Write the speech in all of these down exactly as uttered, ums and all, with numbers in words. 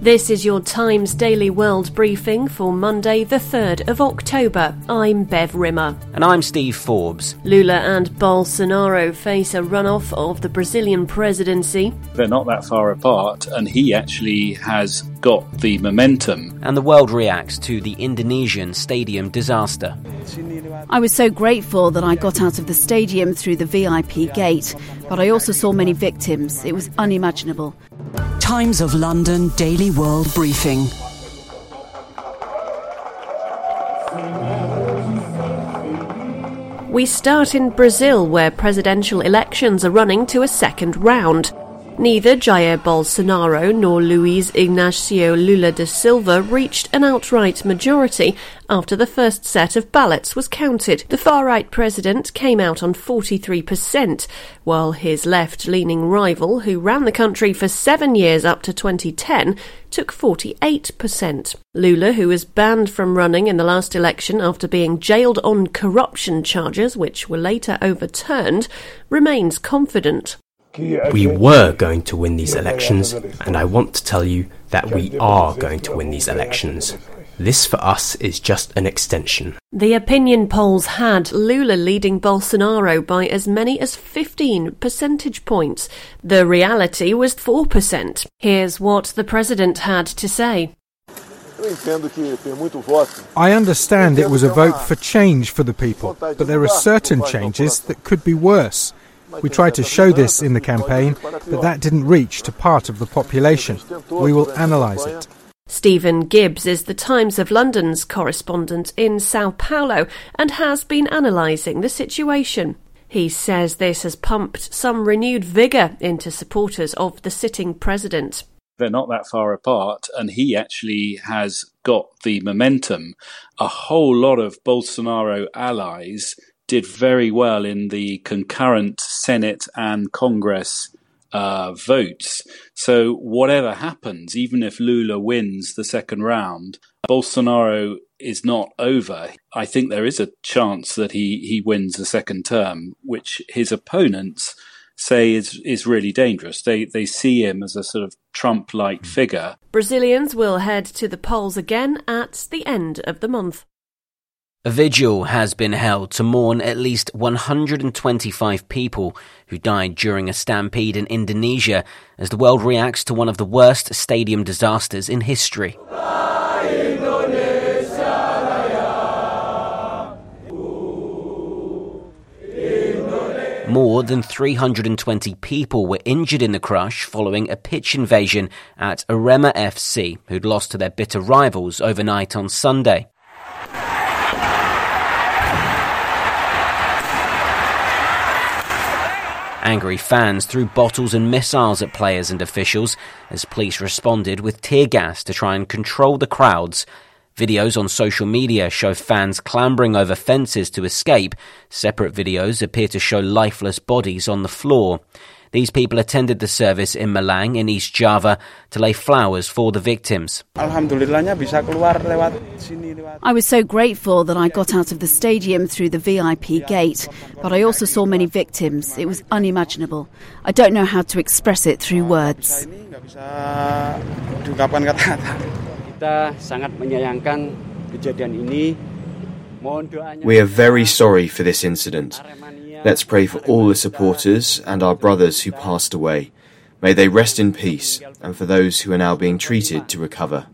This is your Times Daily World Briefing for Monday the third of October. I'm Bev Rimmer. And I'm Steve Forbes. Lula and Bolsonaro face a runoff of the Brazilian presidency. They're not that far apart, and he actually has got the momentum. And the world reacts to the Indonesian stadium disaster. I was so grateful that I got out of the stadium through the V I P gate, but I also saw many victims. It was unimaginable. Times of London Daily World Briefing. We start in Brazil, where presidential elections are running to a second round. Neither Jair Bolsonaro nor Luiz Inácio Lula da Silva reached an outright majority after the first set of ballots was counted. The far-right president came out on forty-three percent, while his left-leaning rival, who ran the country for seven years up to twenty ten, took forty-eight percent. Lula, who was banned from running in the last election after being jailed on corruption charges, which were later overturned, remains confident. We were going to win these elections, and I want to tell you that we are going to win these elections. This for us is just an extension. The opinion polls had Lula leading Bolsonaro by as many as fifteen percentage points. The reality was four percent. Here's what the president had to say. I understand it was a vote for change for the people, but there are certain changes that could be worse. We tried to show this in the campaign, but that didn't reach to part of the population. We will analyse it. Stephen Gibbs is the Times of London's correspondent in Sao Paulo and has been analysing the situation. He says this has pumped some renewed vigour into supporters of the sitting president. They're not that far apart, and he actually has got the momentum. A whole lot of Bolsonaro allies did very well in the concurrent Senate and Congress uh, votes. So whatever happens, even if Lula wins the second round, Bolsonaro is not over. I think there is a chance that he, he wins the second term, which his opponents say is is really dangerous. They they see him as a sort of Trump-like figure. Brazilians will head to the polls again at the end of the month. A vigil has been held to mourn at least one hundred twenty-five people who died during a stampede in Indonesia as the world reacts to one of the worst stadium disasters in history. More than three hundred twenty people were injured in the crush following a pitch invasion at Arema F C, who'd lost to their bitter rivals overnight on Sunday. Angry fans threw bottles and missiles at players and officials as police responded with tear gas to try and control the crowds. Videos on social media show fans clambering over fences to escape. Separate videos appear to show lifeless bodies on the floor. These people attended the service in Malang in East Java to lay flowers for the victims. I was so grateful that I got out of the stadium through the V I P gate, but I also saw many victims. It was unimaginable. I don't know how to express it through words. We are very sorry for this incident. Let's pray for all the supporters and our brothers who passed away. May they rest in peace, and for those who are now being treated to recover.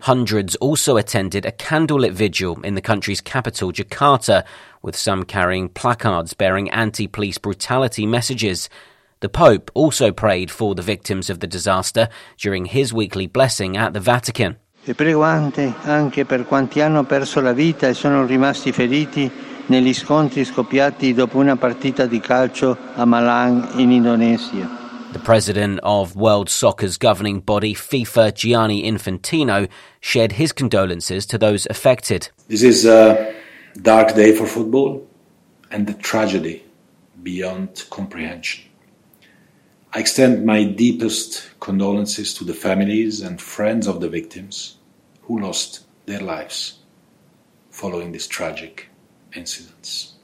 Hundreds also attended a candlelit vigil in the country's capital, Jakarta, with some carrying placards bearing anti-police brutality messages. The Pope also prayed for the victims of the disaster during his weekly blessing at the Vatican. E prego anche per quanti hanno perso la vita e sono rimasti feriti negli scontri scoppiati dopo una partita di calcio a Malang in Indonesia. The president of World Soccer's governing body, FIFA, Gianni Infantino, shared his condolences to those affected. This is a dark day for football and a tragedy beyond comprehension. I extend my deepest condolences to the families and friends of the victims who lost their lives following these tragic incidents.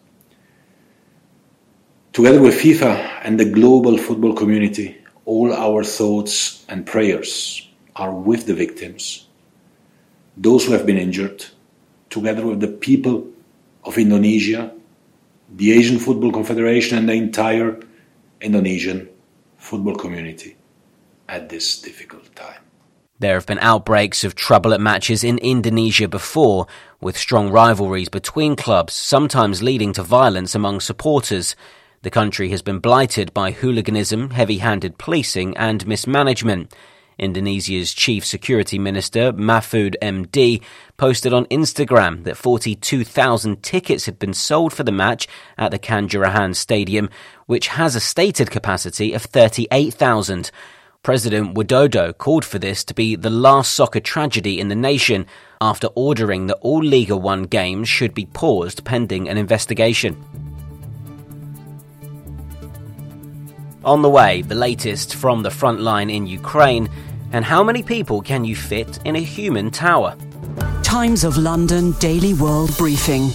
Together with FIFA and the global football community, all our thoughts and prayers are with the victims, those who have been injured, together with the people of Indonesia, the Asian Football Confederation and the entire Indonesian football community at this difficult time. There have been outbreaks of trouble at matches in Indonesia before, with strong rivalries between clubs, sometimes leading to violence among supporters. The country has been blighted by hooliganism, heavy-handed policing and mismanagement. Indonesia's Chief Security Minister, Mahfud M D, posted on Instagram that forty-two thousand tickets had been sold for the match at the Kanjurahan Stadium, which has a stated capacity of thirty-eight thousand. President Widodo called for this to be the last soccer tragedy in the nation, after ordering that all Liga one games should be paused pending an investigation. On the way, the latest from the front line in Ukraine, and how many people can you fit in a human tower? Times of London Daily World Briefing.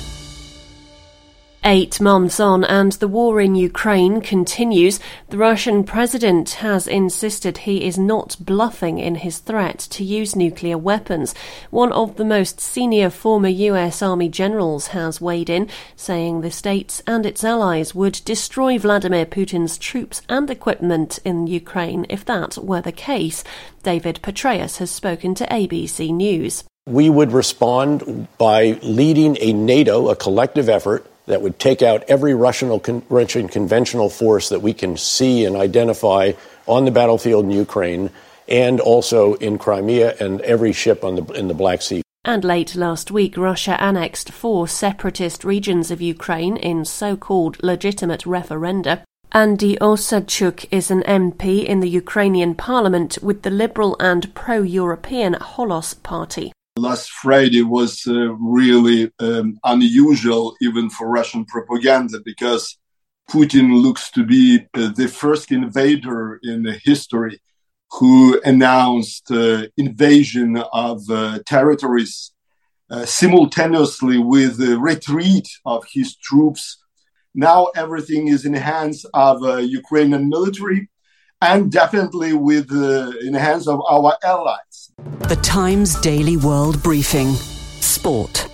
Eight months on and the war in Ukraine continues. The Russian president has insisted he is not bluffing in his threat to use nuclear weapons. One of the most senior former U S Army generals has weighed in, saying the States and its allies would destroy Vladimir Putin's troops and equipment in Ukraine if that were the case. David Petraeus has spoken to A B C News. We would respond by leading a NATO, a collective effort, that would take out every Russian conventional force that we can see and identify on the battlefield in Ukraine and also in Crimea and every ship on the, in the Black Sea. And late last week, Russia annexed four separatist regions of Ukraine in so-called legitimate referenda. Andy Osadchuk is an M P in the Ukrainian parliament with the liberal and pro-European Holos party. Last Friday was uh, really um, unusual even for Russian propaganda, because Putin looks to be uh, the first invader in history who announced uh, invasion of uh, territories uh, simultaneously with the retreat of his troops. Now everything is in the hands of uh, Ukrainian military, and definitely with uh, in the hands of our allies. The Times Daily World Briefing. Sport.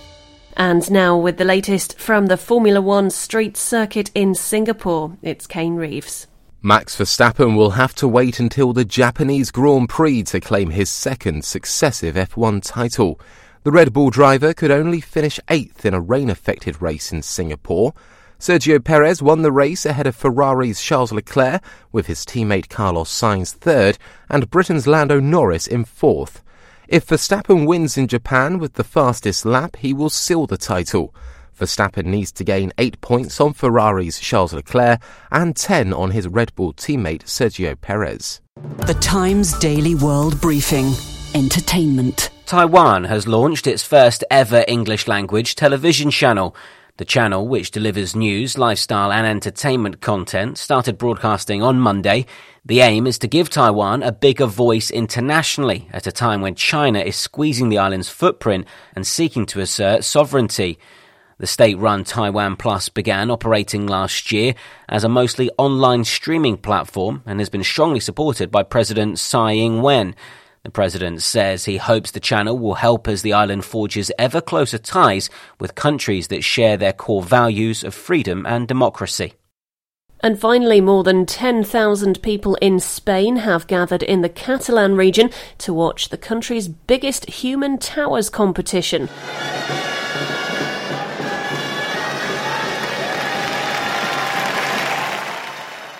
And now with the latest from the Formula One street circuit in Singapore, it's Kane Reeves. Max Verstappen will have to wait until the Japanese Grand Prix to claim his second successive F one title. The Red Bull driver could only finish eighth in a rain-affected race in Singapore. Sergio Pérez won the race ahead of Ferrari's Charles Leclerc, with his teammate Carlos Sainz third and Britain's Lando Norris in fourth. If Verstappen wins in Japan with the fastest lap, he will seal the title. Verstappen needs to gain eight points on Ferrari's Charles Leclerc and ten on his Red Bull teammate Sergio Pérez. The Times Daily World Briefing. Entertainment. Taiwan has launched its first ever English-language television channel. The channel, which delivers news, lifestyle and entertainment content, started broadcasting on Monday. The aim is to give Taiwan a bigger voice internationally at a time when China is squeezing the island's footprint and seeking to assert sovereignty. The state-run Taiwan Plus began operating last year as a mostly online streaming platform and has been strongly supported by President Tsai Ing-wen. The president says he hopes the channel will help as the island forges ever closer ties with countries that share their core values of freedom and democracy. And finally, more than ten thousand people in Spain have gathered in the Catalan region to watch the country's biggest human towers competition.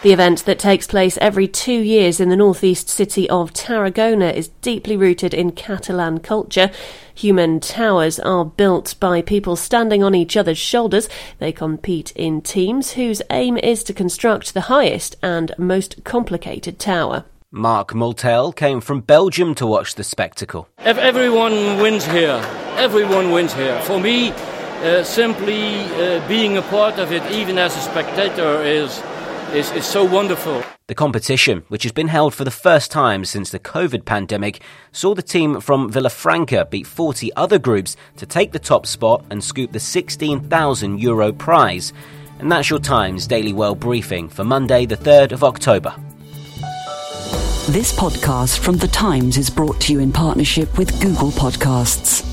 The event that takes place every two years in the northeast city of Tarragona is deeply rooted in Catalan culture. Human towers are built by people standing on each other's shoulders. They compete in teams whose aim is to construct the highest and most complicated tower. Marc Moltel came from Belgium to watch the spectacle. Everyone wins here. Everyone wins here. For me, uh, simply uh, being a part of it, even as a spectator, is... It's, it's so wonderful. The competition, which has been held for the first time since the COVID pandemic, saw the team from Villafranca beat forty other groups to take the top spot and scoop the sixteen thousand euro prize. And that's your Times Daily World Briefing for Monday, the third of October. This podcast from The Times is brought to you in partnership with Google Podcasts.